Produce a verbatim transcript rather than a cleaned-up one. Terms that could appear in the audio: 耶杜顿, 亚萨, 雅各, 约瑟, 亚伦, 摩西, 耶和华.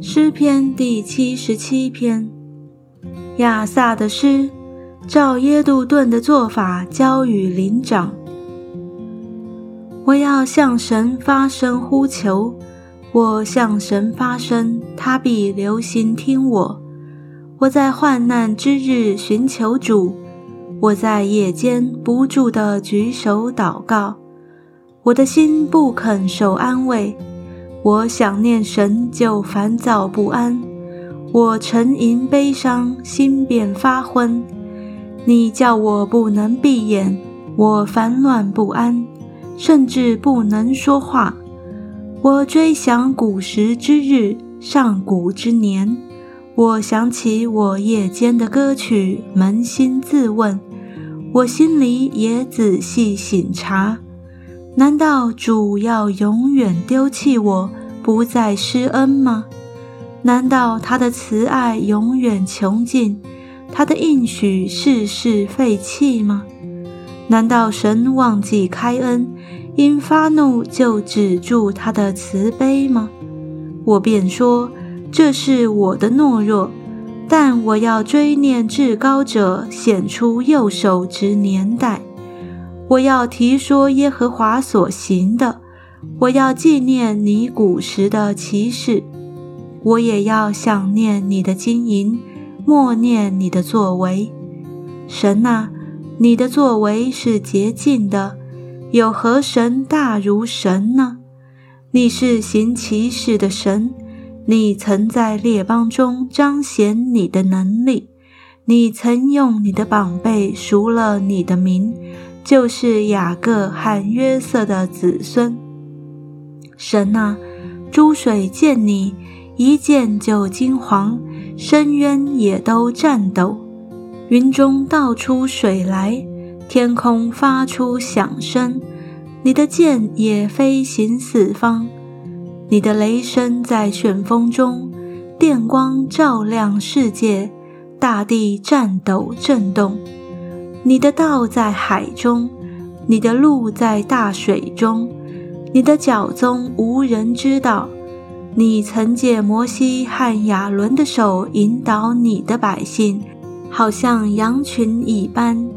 诗篇第七十七篇，亚萨的诗，照耶杜顿的做法交与邻长。我要向神发声呼求，我向神发声，他必留心听我。我在患难之日寻求主，我在夜间不住地举手祷告。我的心不肯受安慰，我想念神就烦躁不安，我沉吟悲伤，心便发昏。你叫我不能闭眼，我烦乱不安，甚至不能说话。我追想古时之日，上古之年，我想起我夜间的歌曲，扪心自问，我心里也仔细省察。难道主要永远丢弃我，不再施恩吗？难道他的慈爱永远穷尽，他的应许世世废弃吗？难道神忘记开恩，因发怒就止住他的慈悲吗？我便说，这是我的懦弱，但我要追念至高者，显出右手之年代。我要提说耶和华所行的，我要纪念你古时的奇事，我也要想念你的金银，默念你的作为。神啊，你的作为是洁净的，有何神大如神呢？你是行奇事的神，你曾在列邦中彰显你的能力，你曾用你的膀臂赎了你的民，就是雅各和约瑟的子孙。神啊，诸水见你，一见就惊惶，深渊也都颤抖。云中倒出水来，天空发出响声，你的箭也飞行四方。你的雷声在旋风中，电光照亮世界，大地颤抖震动。你的道在海中，你的路在大水中，你的脚踪无人知道。你曾借摩西和亚伦的手引导你的百姓，好像羊群一般